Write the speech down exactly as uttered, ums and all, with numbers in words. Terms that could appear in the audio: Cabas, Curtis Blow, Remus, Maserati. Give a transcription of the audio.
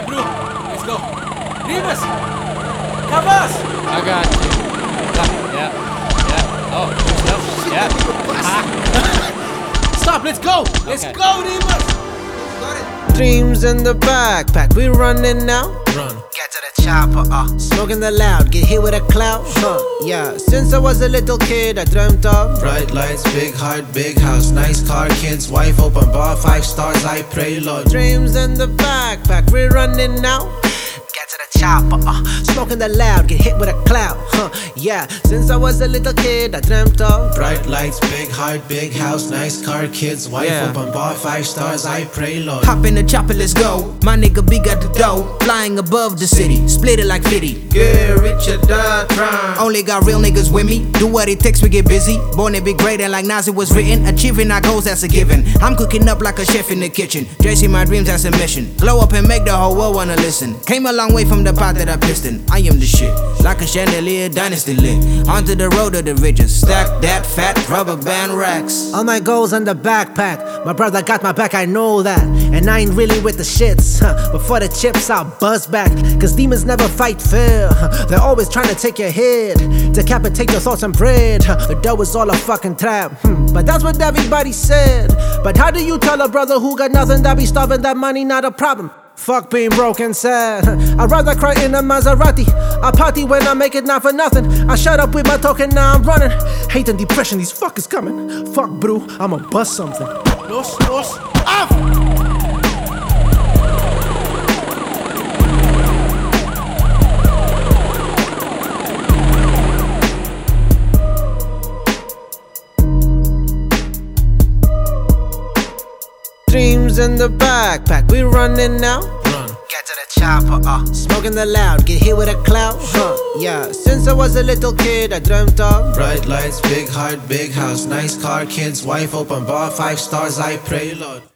the group. Let's go. Remus! Cabas! I got you. Yeah. Yeah. Oh, no. Yeah. Ah. Stop, let's go! Let's okay. go, Remus! Dreams in the backpack, we running now. Run. Get to the chopper, uh. Smoking the loud, get hit with a clout. Huh. Yeah, since I was a little kid, I dreamt of bright lights, big heart, big house, nice car, kids, wife, open bar, five stars, I pray, Lord. Dreams in the backpack, we running now. Get to the chopper, uh. Smoking the loud, get hit with a clout. Huh. Yeah, since I was a little kid, I dreamt of bright lights, big heart, big house, nice car, kids, wife, yeah. open bar, five stars, I pray, Lord. Hop in the chopper, let's go. My nigga B got the dough, flying above the city, split it like fifty. Yeah, Richard Dutron. Only got real niggas with me. Do what it takes, we get busy. Born to be great, and like Nazi was written, achieving our goals, that's a given. I'm cooking up like a chef in the kitchen. Chasing my dreams, that's a mission. Glow up and make the whole world wanna listen. Came a long way from the pot that I pissed in. I am the shit, like a chandelier, dynasty lit. Onto the road of the riches, stack that fat rubber band racks. All my goals in the backpack. My brother got my back, I know that. And I ain't really with the shits, huh. Before the chips, I'll buzz back. Cause demons never fight fair, huh. They're always trying to take your head, decapitate your thoughts and bread, huh. The dough is all a fucking trap, hmm. But that's what everybody said. But how do you tell a brother who got nothing that be starving, that money not a problem? Fuck being broke and sad. I'd rather cry in a Maserati. I party when I make it, not for nothing. I shut up with my token, now I'm running. Hate and depression, these fuckers coming. Fuck bro, I'ma bust something. Los, los, off! Dreams in the backpack, we running now. Run. Get to the chopper, uh. Smoking the loud, get hit with a clout. Huh. Yeah, since I was a little kid, I dreamt of bright lights, big heart, big house, nice car, kids, wife, open bar, five stars, I pray, Lord.